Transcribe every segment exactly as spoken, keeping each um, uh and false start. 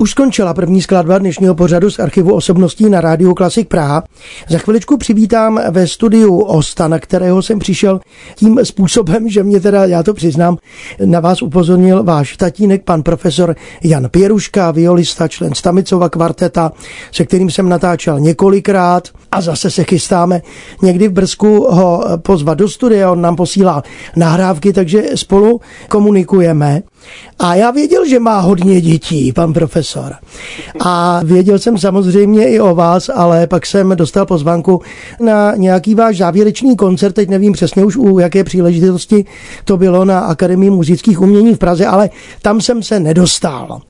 Už skončila první skladba dnešního pořadu z archivu osobností na rádiu Klasik Praha. Za chviličku přivítám ve studiu hosta, na kterého jsem přišel tím způsobem, že mě teda, já to přiznám, na vás upozornil váš tatínek, pan profesor Jan Pěruška, violista, člen Stamicova kvarteta, se kterým jsem natáčel několikrát a zase se chystáme někdy v Brzku ho pozvat do studia, on nám posílá nahrávky, takže spolu komunikujeme. A já věděl, že má hodně dětí, pan profesor. A věděl jsem samozřejmě i o vás, ale pak jsem dostal pozvánku na nějaký váš závěrečný koncert, teď nevím přesně už u jaké příležitosti to bylo, na Akademii muzických umění v Praze, ale tam jsem se nedostal.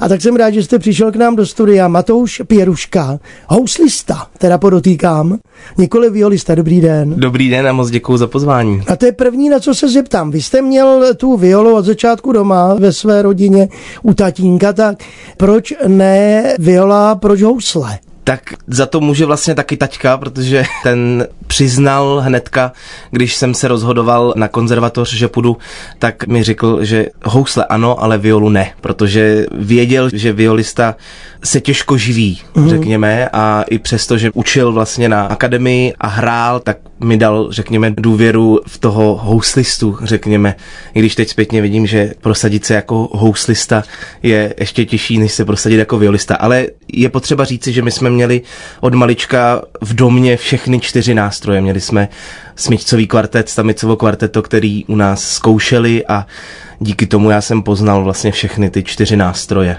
A tak jsem rád, že jste přišel k nám do studia. Matouš Pěruška, houslista, teda podotýkám, nikoli violista. Dobrý den. Dobrý den a moc děkuju za pozvání. A to je první, na co se zeptám. Vy jste měl tu violu od začátku doma ve své rodině u tatínka, tak proč ne viola, proč housle? Tak za to může vlastně taky taťka, protože ten přiznal hnedka, když jsem se rozhodoval na konzervatoř, že půjdu, tak mi řekl, že housle ano, ale violu ne, protože věděl, že violista se těžko živí, mm. řekněme, a i přesto, že učil vlastně na akademii a hrál, tak mi dal, řekněme, důvěru v toho houslistu, řekněme. I když teď zpětně vidím, že prosadit se jako houslista je ještě těžší, než se prosadit jako violista, ale je potřeba říci, že my jsme měli od malička v domě všechny čtyři nástroje. Měli jsme smyčcový kvartet, stamicovo kvarteto, který u nás zkoušeli a díky tomu já jsem poznal vlastně všechny ty čtyři nástroje.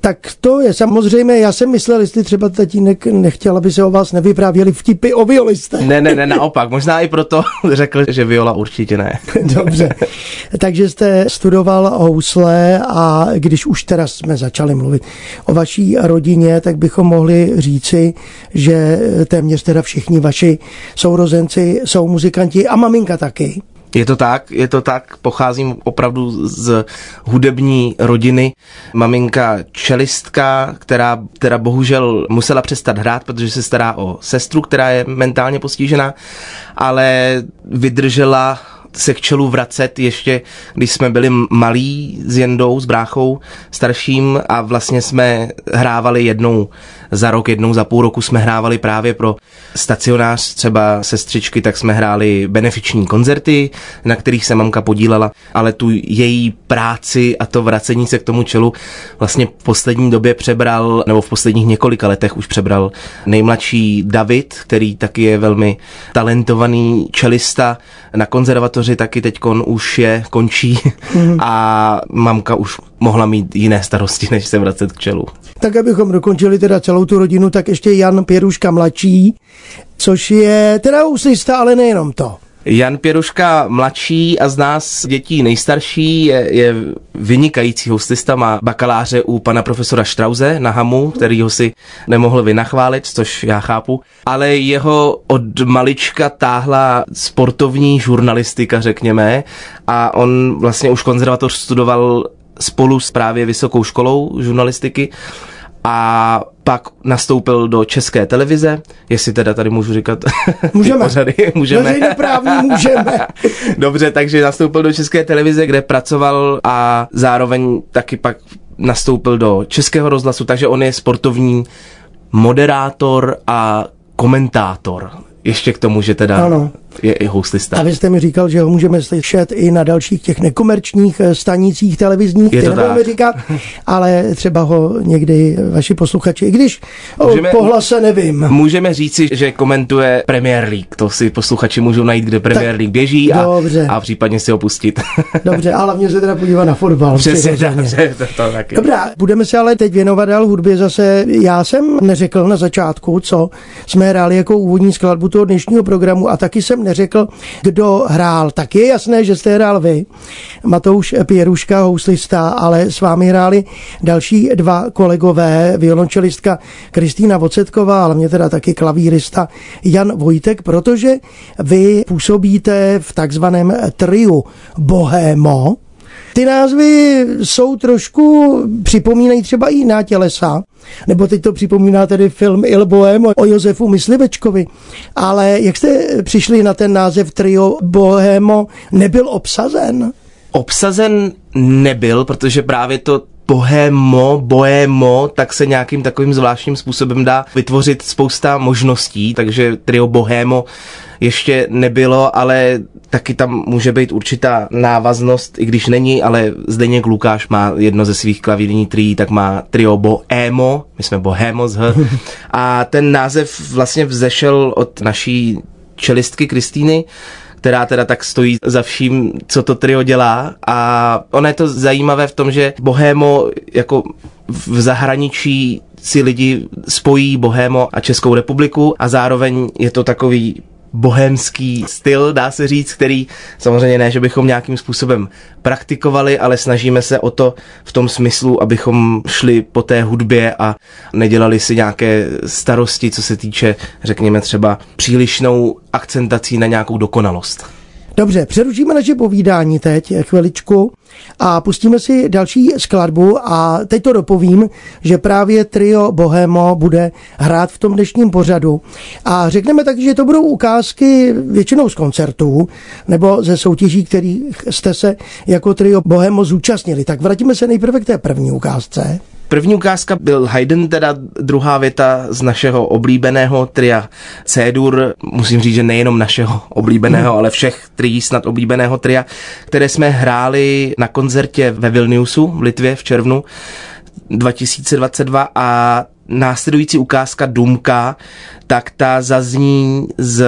Tak to je samozřejmě, já jsem myslel, jestli třeba tatínek nechtěl, aby se o vás nevyprávěli vtipy o violistech. Ne, ne, ne, naopak, možná i proto řekl, že viola určitě ne. Dobře, takže jste studoval housle a když už teda jsme začali mluvit o vaší rodině, tak bychom mohli říci, že téměř teda všichni vaši sourozenci jsou muzikanti a maminka taky. Je to tak, je to tak, pocházím opravdu z hudební rodiny. Maminka čelistka, která teda bohužel musela přestat hrát, protože se stará o sestru, která je mentálně postižená, ale vydržela se k čelu vracet ještě, když jsme byli malí s Jendou, s bráchou starším a vlastně jsme hrávali jednou za rok, jednou za půl roku jsme hrávali právě pro stacionář, třeba sestřičky, tak jsme hráli benefiční koncerty, na kterých se mamka podílela, ale tu její práci a to vracení se k tomu čelu vlastně v poslední době přebral, nebo v posledních několika letech už přebral nejmladší David, který taky je velmi talentovaný čelista na konzervatoři, taky teďkon už je, končí a mamka už mohla mít jiné starosti, než se vracet k čelu. Tak abychom dokončili teda celou tu rodinu, tak ještě Jan Pěruška mladší, což je teda houslista, ale nejenom to. Jan Pěruška mladší a z nás dětí nejstarší je, je vynikající houslista, má bakaláře u pana profesora Štrauze na Hamu, kterýho si nemohl vynachválit, což já chápu, ale jeho od malička táhla sportovní žurnalistika, řekněme, a on vlastně už konzervatoř studoval spolu s právě vysokou školou žurnalistiky a pak nastoupil do České televize, jestli teda tady můžu říkat... Můžeme. Pořady, můžeme. Veřejnoprávní můžeme. Dobře, takže nastoupil do České televize, kde pracoval a zároveň taky pak nastoupil do Českého rozhlasu, takže on je sportovní moderátor a komentátor. Ještě k tomu, že teda ano. Je i houslista. A vy jste mi říkal, že ho můžeme slyšet i na dalších těch nekomerčních stanicích televizních, ty nebudeme říkat, ale třeba ho někdy vaši posluchači, i když můžeme, po hlase nevím. Můžeme říci, že komentuje Premier League, to si posluchači můžou najít, kde Premier League běží a, a případně si ho pustit. Dobře, ale hlavně se teda podívá na fotbal. Přesně, dobře, to, to taky. Dobrá, budeme se ale teď věnovat dál hudbě zase. Já jsem neřekl na začátku, co jsme hráli jako úvodní skladbu toho dnešního programu a taky jsem neřekl, kdo hrál. Tak je jasné, že jste hrál vy, Matouš Pěruška, houslista, ale s vámi hráli další dva kolegové, violončelistka Kristýna Vocetková, ale mě teda taky klavírista Jan Vojtek, protože vy působíte v takzvaném triu Bohémo. ty názvy jsou trošku, připomínají třeba i jiná tělesa, nebo teď to připomíná tedy film Il Bohémo o Josefu Myslivečkovi, ale jak jste přišli na ten název Trio Bohémo, nebyl obsazen? Obsazen nebyl, protože právě to Bohémo, bohémo, tak se nějakým takovým zvláštním způsobem dá vytvořit spousta možností, takže Trio Bohémo ještě nebylo, ale taky tam může být určitá návaznost, i když není, ale Zdeněk Lukáš má jedno ze svých klavírní trií, tak má Trio Bohémo, my jsme Bohémo z H. A ten název vlastně vzešel od naší čelistky Kristýny, která teda tak stojí za vším, co to trio dělá, a ono je to zajímavé v tom, že Bohémo jako v zahraničí si lidi spojí Bohémo a Českou republiku a zároveň je to takový bohémský styl, dá se říct, který samozřejmě ne, že bychom nějakým způsobem praktikovali, ale snažíme se o to v tom smyslu, abychom šli po té hudbě a nedělali si nějaké starosti, co se týče, řekněme třeba přílišnou akcentací na nějakou dokonalost. Dobře, přerušíme naše povídání teď chviličku a pustíme si další skladbu a teď to dopovím, že právě Trio Bohémo bude hrát v tom dnešním pořadu a řekneme tak, že to budou ukázky většinou z koncertů nebo ze soutěží, který jste se jako Trio Bohémo zúčastnili. Tak vrátíme se nejprve k té první ukázce. První ukázka byl Haydn, teda druhá věta z našeho oblíbeného tria C-dur, musím říct, že nejenom našeho oblíbeného, ale všech trií snad oblíbeného tria, které jsme hráli na koncertě ve Vilniusu v Litvě v červnu dva tisíce dvacet dva a následující ukázka Dumka, tak ta zazní z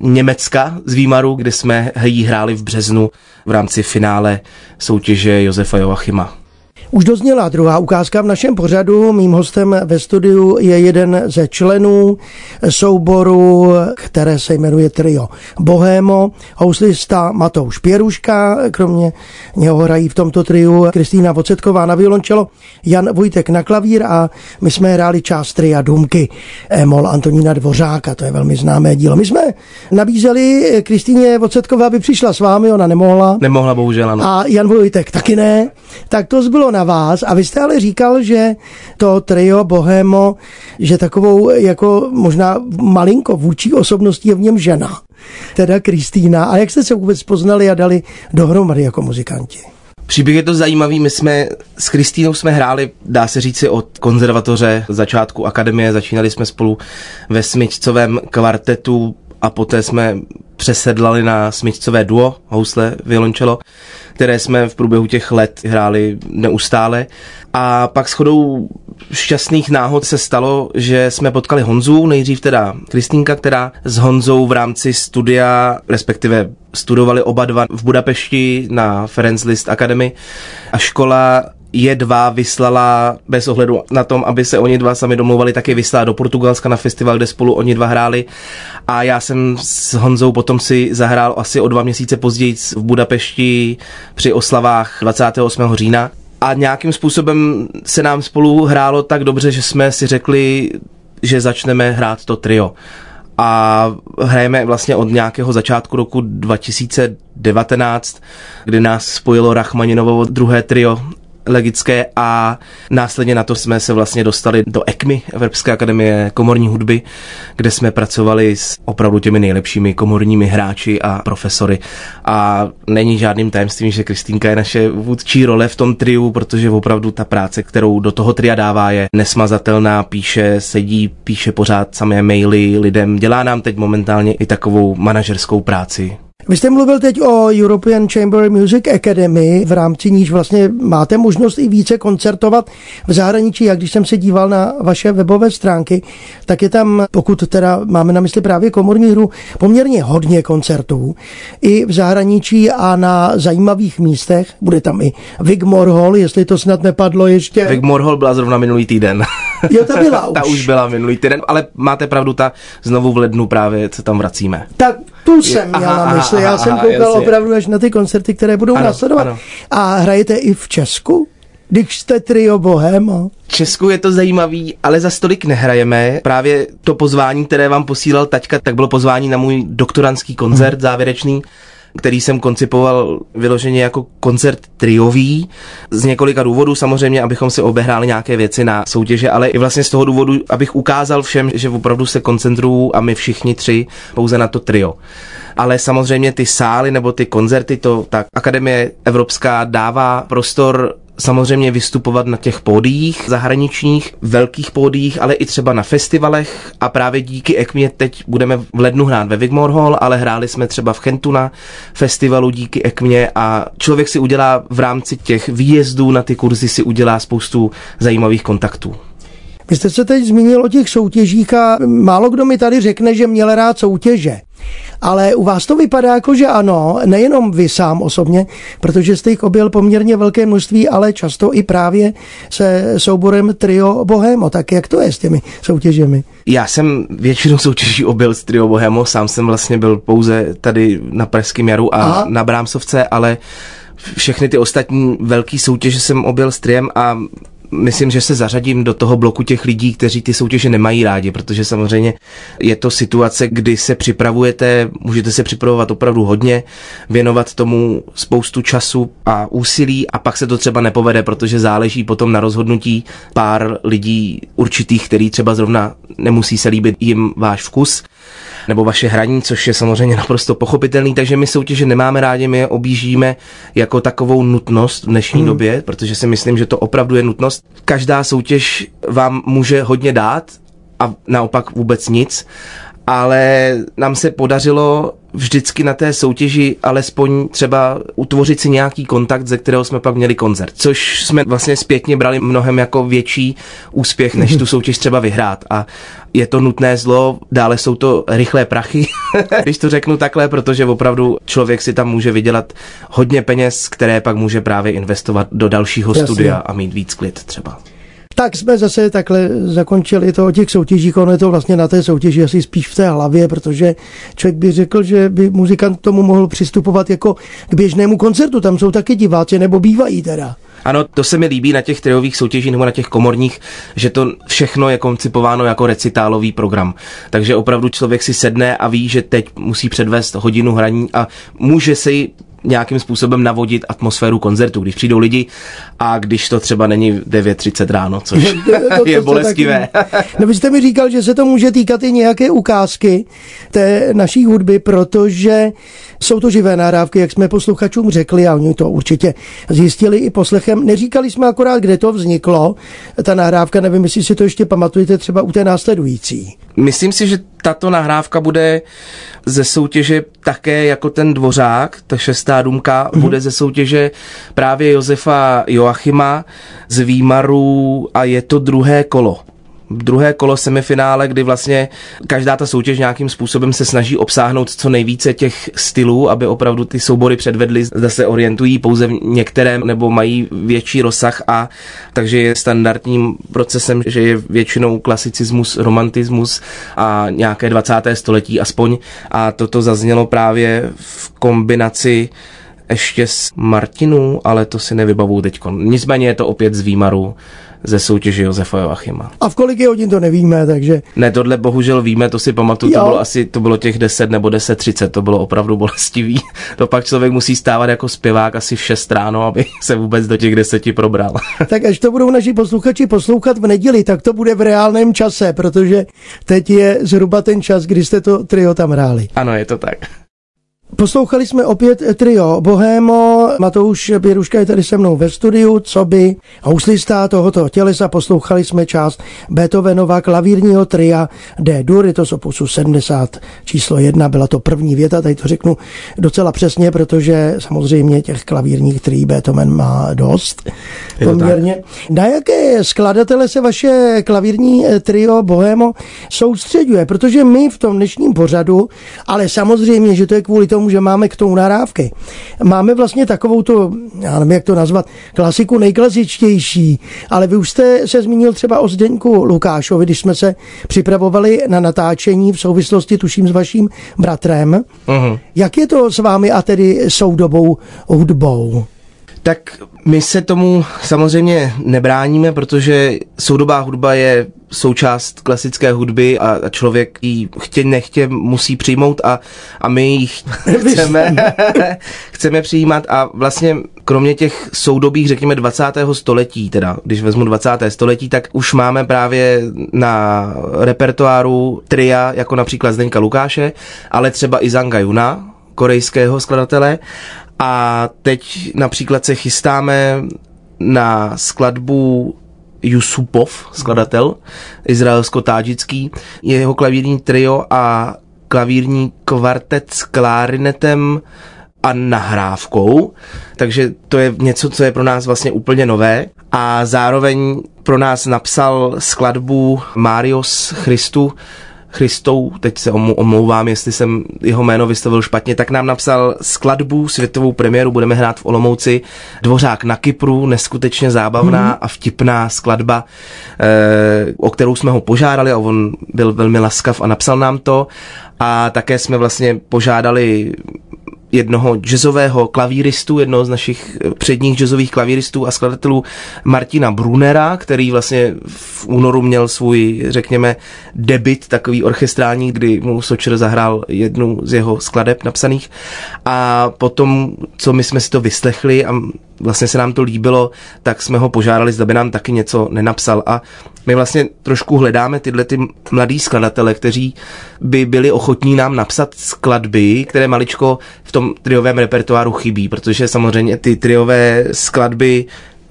Německa, z Výmaru, kde jsme ji hráli v březnu v rámci finále soutěže Josefa Joachima. Už dozněla druhá ukázka v našem pořadu. Mým hostem ve studiu je jeden ze členů souboru, které se jmenuje Trio Bohémo, houslista Matouš Pěruška, kromě něho hrají v tomto triu Kristýna Vocetková na violončelo, Jan Vojtek na klavír a my jsme hráli část tria Důmky e-moll Antonína Dvořáka, to je velmi známé dílo. My jsme nabízeli Kristýně Vocetkové, aby přišla s vámi, ona nemohla. Nemohla, bohužel, ano. A Jan Vojtek taky ne, tak to zbylo na vás a vy jste ale říkal, že to Trio Bohémo, že takovou jako možná malinko vůči osobností je v něm žena, teda Kristýna. A jak jste se vůbec poznali a dali dohromady jako muzikanti? Příběh je to zajímavý, my jsme s Kristýnou jsme hráli, dá se říci, od konzervatoře, začátku akademie, začínali jsme spolu ve smyčcovém kvartetu a poté jsme přesedlali na smyčcové duo, housle, violončelo, které jsme v průběhu těch let hráli neustále. A pak shodou šťastných náhod se stalo, že jsme potkali Honzu, nejdřív teda Kristýnka, která s Honzou v rámci studia, respektive studovali oba dva v Budapešti na Ferenc List Academy a škola je dva vyslala, bez ohledu na tom, aby se oni dva sami domluvali, tak je vyslala do Portugalska na festival, kde spolu oni dva hráli. A já jsem s Honzou potom si zahrál asi o dva měsíce později v Budapešti při oslavách dvacátého osmého října. A nějakým způsobem se nám spolu hrálo tak dobře, že jsme si řekli, že začneme hrát to trio. A hrajeme vlastně od nějakého začátku roku dva tisíce devatenáct, kdy nás spojilo Rachmaninovo druhé trio legické a následně na to jsme se vlastně dostali do E C M I, Evropské akademie komorní hudby, kde jsme pracovali s opravdu těmi nejlepšími komorními hráči a profesory. A není žádným tajemstvím, že Kristýnka je naše vůdčí role v tom triu, protože opravdu ta práce, kterou do toho tria dává, je nesmazatelná, píše, sedí, píše pořád samé maily lidem, dělá nám teď momentálně i takovou manažerskou práci. Vy jste mluvil teď o European Chamber Music Academy, v rámci níž vlastně máte možnost i více koncertovat v zahraničí. A když jsem se díval na vaše webové stránky, tak je tam, pokud teda máme na mysli právě komorní hru, poměrně hodně koncertů i v zahraničí a na zajímavých místech. Bude tam i Wigmore Hall, jestli to snad nepadlo ještě. Wigmore Hall byla zrovna minulý týden. Jo, ta byla už. Ta už byla minulý týden, ale máte pravdu, ta znovu v lednu právě, co tam vracíme. Tak tu jsem je, aha, já na mysli, já aha, jsem koukal jasně. Opravdu až na ty koncerty, které budou ano, následovat. Ano. A hrajete i v Česku? Když jste Trio Bohémo. V Česku je to zajímavý, ale za stolik nehrajeme. Právě to pozvání, které vám posílal taťka, tak bylo pozvání na můj doktorandský koncert hmm. závěrečný, který jsem koncipoval vyloženě jako koncert triový z několika důvodů, samozřejmě, abychom si obehráli nějaké věci na soutěže, ale i vlastně z toho důvodu, abych ukázal všem, že opravdu se koncentruju a my všichni tři pouze na to trio. Ale samozřejmě ty sály nebo ty koncerty, to tak Akademie evropská dává prostor samozřejmě vystupovat na těch pódiích zahraničních, velkých pódiích, ale i třeba na festivalech, a právě díky E C M I teď budeme v lednu hrát ve Wigmore Hall, ale hráli jsme třeba v Chentu na festivalu díky E C M I a člověk si udělá v rámci těch výjezdů na ty kurzy si udělá spoustu zajímavých kontaktů. Vy jste se teď zmínil o těch soutěžích a málo kdo mi tady řekne, že měl rád soutěže. Ale u vás to vypadá jako, že ano, nejenom vy sám osobně, protože jste jich objel poměrně velké množství, ale často i právě se souborem Trio Bohémo. Tak jak to je s těmi soutěžemi? Já jsem většinou soutěží objel s Trio Bohémo, sám jsem vlastně byl pouze tady na Pražském jaru a Aha. na Brámsovce, ale všechny ty ostatní velké soutěže jsem objel s Triem a myslím, že se zařadím do toho bloku těch lidí, kteří ty soutěže nemají rádi, protože samozřejmě je to situace, kdy se připravujete, můžete se připravovat opravdu hodně, věnovat tomu spoustu času a úsilí a pak se to třeba nepovede, protože záleží potom na rozhodnutí pár lidí určitých, který třeba zrovna nemusí se líbit jim váš vkus nebo vaše hraní, což je samozřejmě naprosto pochopitelný, takže my soutěže nemáme rádi, my je objíždíme jako takovou nutnost v dnešní hmm. době, protože si myslím, že to opravdu je nutnost. Každá soutěž vám může hodně dát a naopak vůbec nic, ale nám se podařilo vždycky na té soutěži alespoň třeba utvořit si nějaký kontakt, ze kterého jsme pak měli koncert, což jsme vlastně zpětně brali mnohem jako větší úspěch, než tu soutěž třeba vyhrát. A je to nutné zlo, dále jsou to rychlé prachy, když to řeknu takhle, protože opravdu člověk si tam může vydělat hodně peněz, které pak může právě investovat do dalšího Jasně. studia a mít víc klid třeba. Tak jsme zase takhle zakončili to o těch soutěžích, ono je to vlastně na té soutěži asi spíš v té hlavě, protože člověk by řekl, že by muzikant k tomu mohl přistupovat jako k běžnému koncertu, tam jsou taky diváci, nebo bývají teda. Ano, to se mi líbí na těch triových soutěžích nebo na těch komorních, že to všechno je koncipováno jako recitálový program. Takže opravdu člověk si sedne a ví, že teď musí předvést hodinu hraní a může se ji nějakým způsobem navodit atmosféru koncertu, když přijdou lidi a když to třeba není devět třicet ráno, což je bolestivé. No, vy jste mi říkal, že se to může týkat i nějaké ukázky té naší hudby, protože jsou to živé nahrávky, jak jsme posluchačům řekli, a oni to určitě zjistili i poslechem. Neříkali jsme akorát, kde to vzniklo, ta nahrávka, nevím, jestli si to ještě pamatujete třeba u té následující. Myslím si, že tato nahrávka bude ze soutěže také jako ten Dvořák, ta šestá důmka, mm-hmm. bude ze soutěže právě Josefa Joachima z Výmaru a je to druhé kolo. Druhé kolo semifinále, kdy vlastně každá ta soutěž nějakým způsobem se snaží obsáhnout co nejvíce těch stylů, aby opravdu ty soubory předvedly, zda se orientují pouze v některém nebo mají větší rozsah, a takže je standardním procesem, že je většinou klasicismus, romantismus a nějaké dvacáté století aspoň, a toto zaznělo právě v kombinaci ještě s Martinů, ale to si nevybavuju teďko. Nicméně je to opět z Výmaru ze soutěže Josefa Joachima. A v kolik je hodin to nevíme, takže... Ne, tohle bohužel víme, to si pamatuju, to bylo asi, to bylo těch deset nebo deset třicet, to bylo opravdu bolestivý. To pak člověk musí stávat jako zpěvák asi v šest ráno, aby se vůbec do těch deseti probral. Tak až to budou naši posluchači poslouchat v neděli, tak to bude v reálném čase, protože teď je zhruba ten čas, kdy jste to trio tam hráli. Ano, je to tak. Poslouchali jsme opět Trio Bohémo, Matouš Pěruška je tady se mnou ve studiu, co by houslista tohoto tělesa, poslouchali jsme část Beethovenova klavírního tria D dur, je to z opusu sedmdesát číslo jedna, byla to první věta, tady to řeknu docela přesně, protože samozřejmě těch klavírních trií Beethoven má dost, poměrně. Na jaké skladatele se vaše klavírní Trio Bohémo soustředuje, protože my v tom dnešním pořadu, ale samozřejmě, že to je kvůli tomu, že máme k tomu nahrávky. Máme vlastně takovou tu, já nevím, jak to nazvat, klasiku nejklasičtější, ale vy už jste se zmínil třeba o Zdeňku Lukášovi, když jsme se připravovali na natáčení v souvislosti, tuším, s vaším bratrem. Uh-huh. Jak je to s vámi a tedy soudobou hudbou? Tak my se tomu samozřejmě nebráníme, protože soudobá hudba je součást klasické hudby a člověk ji chtě nechtě musí přijmout a, a my ji chceme, chceme přijímat a vlastně kromě těch soudobých, řekněme dvacátého století, teda když vezmu dvacátého století, tak už máme právě na repertoáru tria, jako například Zdeňka Lukáše, ale třeba Isanga Yuna, korejského skladatele. A teď například se chystáme na skladbu Yusupov, skladatel, izraelsko-tádžický, jeho klavírní trio a klavírní kvartet s klarinetem a nahrávkou, takže to je něco, co je pro nás vlastně úplně nové. A zároveň pro nás napsal skladbu Marios Christou, Christou, teď se omlouvám, jestli jsem jeho jméno vystavil špatně, tak nám napsal skladbu, světovou premiéru, budeme hrát v Olomouci, Dvořák na Kypru, neskutečně zábavná hmm. a vtipná skladba, eh, o kterou jsme ho požádali a on byl velmi laskav a napsal nám to. A také jsme vlastně požádali jednoho jazzového klavíristu, jednoho z našich předních jazzových klavíristů a skladatelů Martina Brunera, který vlastně v únoru měl svůj, řekněme, debut takový orchestrální, kdy mu Sočer zahrál jednu z jeho skladeb napsaných. A potom, co my jsme si to vyslechli a vlastně se nám to líbilo, tak jsme ho požádali, zda by nám taky něco nenapsal. A my vlastně trošku hledáme tyhle ty mladý skladatele, kteří by byli ochotní nám napsat skladby, které maličko v tom triovém repertoáru chybí, protože samozřejmě ty triové skladby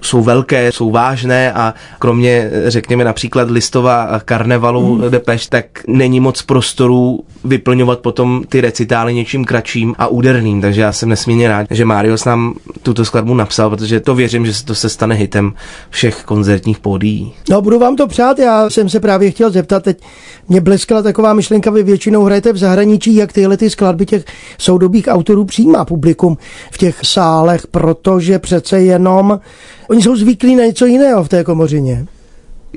jsou velké, jsou vážné a kromě, řekněme, například Listova karnevalu mm. Depeš, tak není moc prostoru vyplňovat potom ty recitály něčím kratším a úderným, takže já jsem nesmírně rád, že Marios nám tuto skladbu napsal, protože to věřím, že se to se stane hitem všech koncertních pódií. No, budu vám to přát, já jsem se právě chtěl zeptat, teď mě bleskala taková myšlenka, vy většinou hrajete v zahraničí, jak tyhle ty skladby těch soudobých autorů přijímá publikum v těch sálech, protože přece jenom oni jsou zvyklí na něco jiného v té komořině.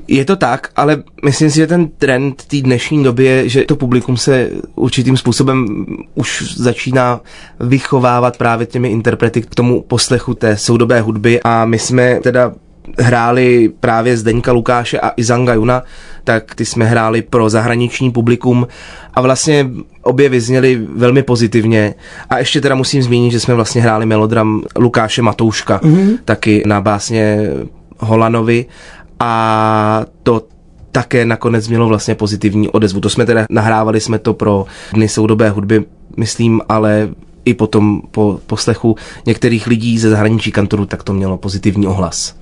Je to tak, ale myslím si, že ten trend té dnešní doby je, že to publikum se určitým způsobem už začíná vychovávat právě těmi interprety k tomu poslechu té soudobé hudby a my jsme teda hráli právě Zdeňka Lukáše a Isanga Yuna, tak ty jsme hráli pro zahraniční publikum a vlastně obě vyzněly velmi pozitivně. A ještě teda musím zmínit, že jsme vlastně hráli melodram Lukáše Matouška, mm-hmm. taky na básně Holanovi a to také nakonec mělo vlastně pozitivní odezvu. To jsme teda nahrávali jsme to pro Dny soudobé hudby, myslím, ale i potom po poslechu některých lidí ze zahraničí kantoru, tak to mělo pozitivní ohlas.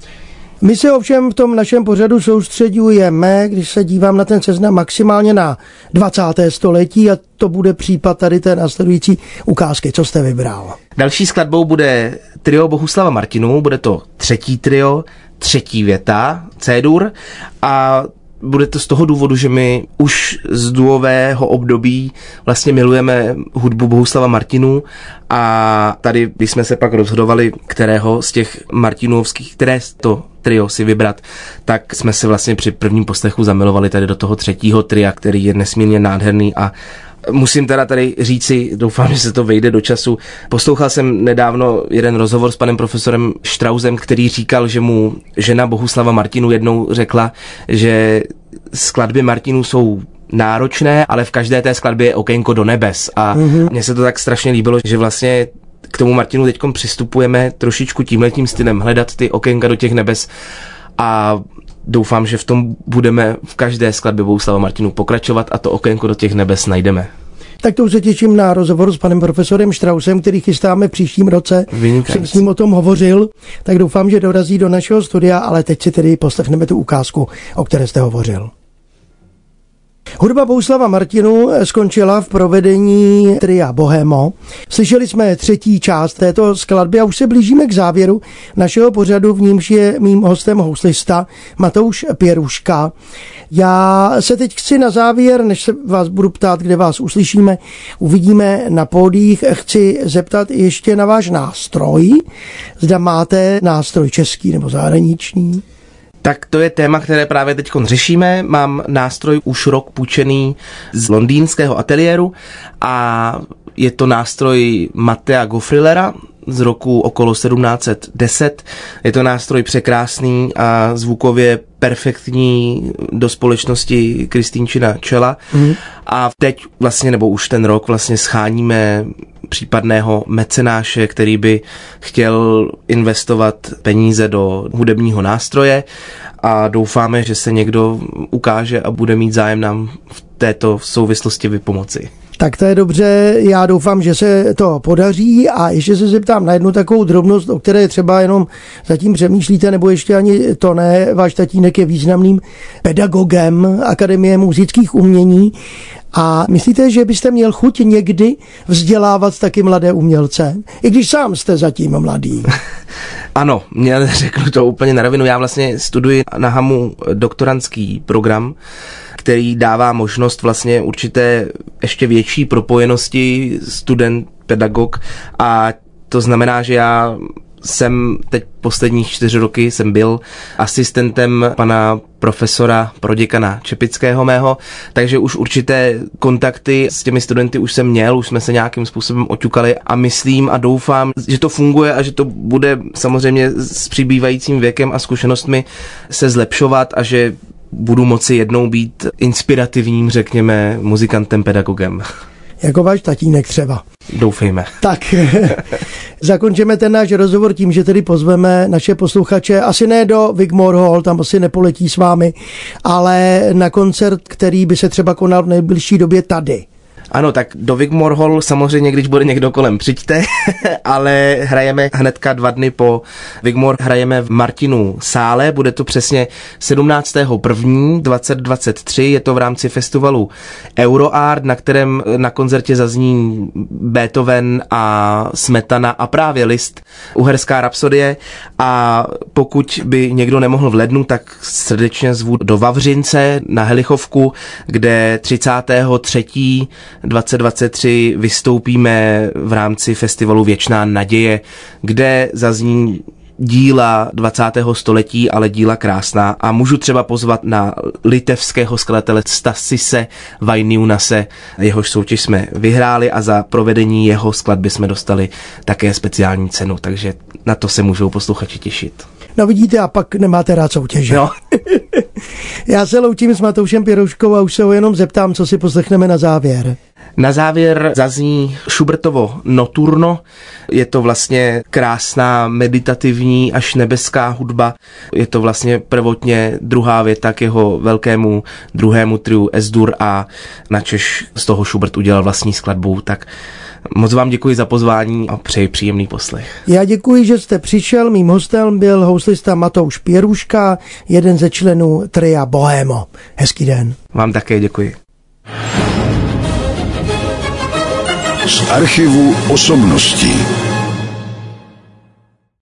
My se ovšem v tom našem pořadu soustředujeme, když se dívám na ten seznam, maximálně na dvacáté století a to bude případ tady té následující ukázky. Co jste vybral? Další skladbou bude trio Bohuslava Martinů, bude to třetí trio, třetí věta, C-dur a bude to z toho důvodu, že my už z duového období vlastně milujeme hudbu Bohuslava Martinů a tady, když jsme se pak rozhodovali, kterého z těch martinovských, které to trio si vybrat, tak jsme se vlastně při prvním poslechu zamilovali tady do toho třetího tria, který je nesmírně nádherný a musím teda tady říci, doufám, že se to vejde do času. Poslouchal jsem nedávno jeden rozhovor s panem profesorem Štrauzem, který říkal, že mu žena Bohuslava Martinů jednou řekla, že skladby Martinů jsou náročné, ale v každé té skladbě je okénko do nebes. A mm-hmm. mně se to tak strašně líbilo, že vlastně k tomu Martinu teďkom přistupujeme trošičku tímhletím stylem, hledat ty okénka do těch nebes a doufám, že v tom budeme v každé skladbě Bohuslava Martinů pokračovat a to okénko do těch nebes najdeme. Tak to už se těším na rozhovor s panem profesorem Štrausem, který chystáme v příštím roce. Vynikající. Jsem s ním o tom hovořil, tak doufám, že dorazí do našeho studia, ale teď si tedy poslechneme tu ukázku, o které jste hovořil. Hudba Bohuslava Martinů skončila v provedení tria Bohémo. Slyšeli jsme třetí část této skladby a už se blížíme k závěru našeho pořadu, v nímž je mým hostem houslista Matouš Pěruška. Já se teď chci na závěr, než se vás budu ptát, kde vás uslyšíme, uvidíme na pódiích, chci zeptat ještě na váš nástroj. Zda máte nástroj český nebo zahraniční? Tak to je téma, které právě teď řešíme. Mám nástroj už rok půjčený z londýnského ateliéru a je to nástroj Matea Goffrillera, z roku okolo sedmnáct set deset. Je to nástroj překrásný a zvukově perfektní do společnosti Kristýnčina čela. Mm. A teď vlastně, nebo už ten rok vlastně scháníme případného mecenáše, který by chtěl investovat peníze do hudebního nástroje, a doufáme, že se někdo ukáže a bude mít zájem nám v této souvislosti vypomoci. Tak to je dobře, já doufám, že se to podaří, a ještě se zeptám na jednu takovou drobnost, o které třeba jenom zatím přemýšlíte, nebo ještě ani to ne. Váš tatínek je významným pedagogem Akademie muzických umění a myslíte, že byste měl chuť někdy vzdělávat taky mladé umělce, i když sám jste zatím mladý? Ano, mě řeknu to úplně na rovinu. Já vlastně studuji na HAMU doktorandský program, který dává možnost vlastně určité ještě větší propojenosti student-pedagog, a to znamená, že já jsem teď posledních čtyři roky jsem byl asistentem pana profesora proděkana Čepického mého, takže už určité kontakty s těmi studenty už jsem měl, už jsme se nějakým způsobem oťukali a myslím a doufám, že to funguje a že to bude samozřejmě s přibývajícím věkem a zkušenostmi se zlepšovat a že budu moci jednou být inspirativním, řekněme, muzikantem, pedagogem. Jako váš tatínek třeba. Doufejme. Tak, zakončíme ten náš rozhovor tím, že tedy pozveme naše posluchače, asi ne do Wigmore Hall, tam asi nepoletí s vámi, ale na koncert, který by se třeba konal v nejbližší době tady. Ano, tak do Wigmore Hall samozřejmě, když bude někdo kolem, přijďte, ale hrajeme hnedka dva dny po Wigmore, hrajeme v Martinu sále, bude to přesně sedmnáctého prvního dva tisíce dvacet tři, je to v rámci festivalu Euroart, na kterém na koncertě zazní Beethoven a Smetana a právě Liszt, Uherská rapsodie, a pokud by někdo nemohl v lednu, tak srdečně zvu do Vavřince na Helichovku, kde třicátého třetího dvacet dvacet tři vystoupíme v rámci festivalu Věčná naděje, kde zazní díla dvacátého století, ale díla krásná, a můžu třeba pozvat na litevského skladatele Stasise Vainiunase, jehož soutěž jsme vyhráli a za provedení jeho skladby jsme dostali také speciální cenu, takže na to se můžou posluchači těšit. No vidíte, a pak nemáte rád soutěže. No. Já se loučím s Matoušem Pěruškou a už se ho jenom zeptám, co si poslechneme na závěr. Na závěr zazní Schubertovo Notturno. Je to vlastně krásná, meditativní, až nebeská hudba. Je to vlastně prvotně druhá věta k jeho velkému druhému triu Es-dur a načež z toho Schubert udělal vlastní skladbu, tak moc vám děkuji za pozvání a přeji příjemný poslech. Já děkuji, že jste přišel. Mým hostem byl houslista Matouš Pěruška, jeden ze členů Tria Bohémo. Hezký den. Vám také děkuji. Z archivu osobností.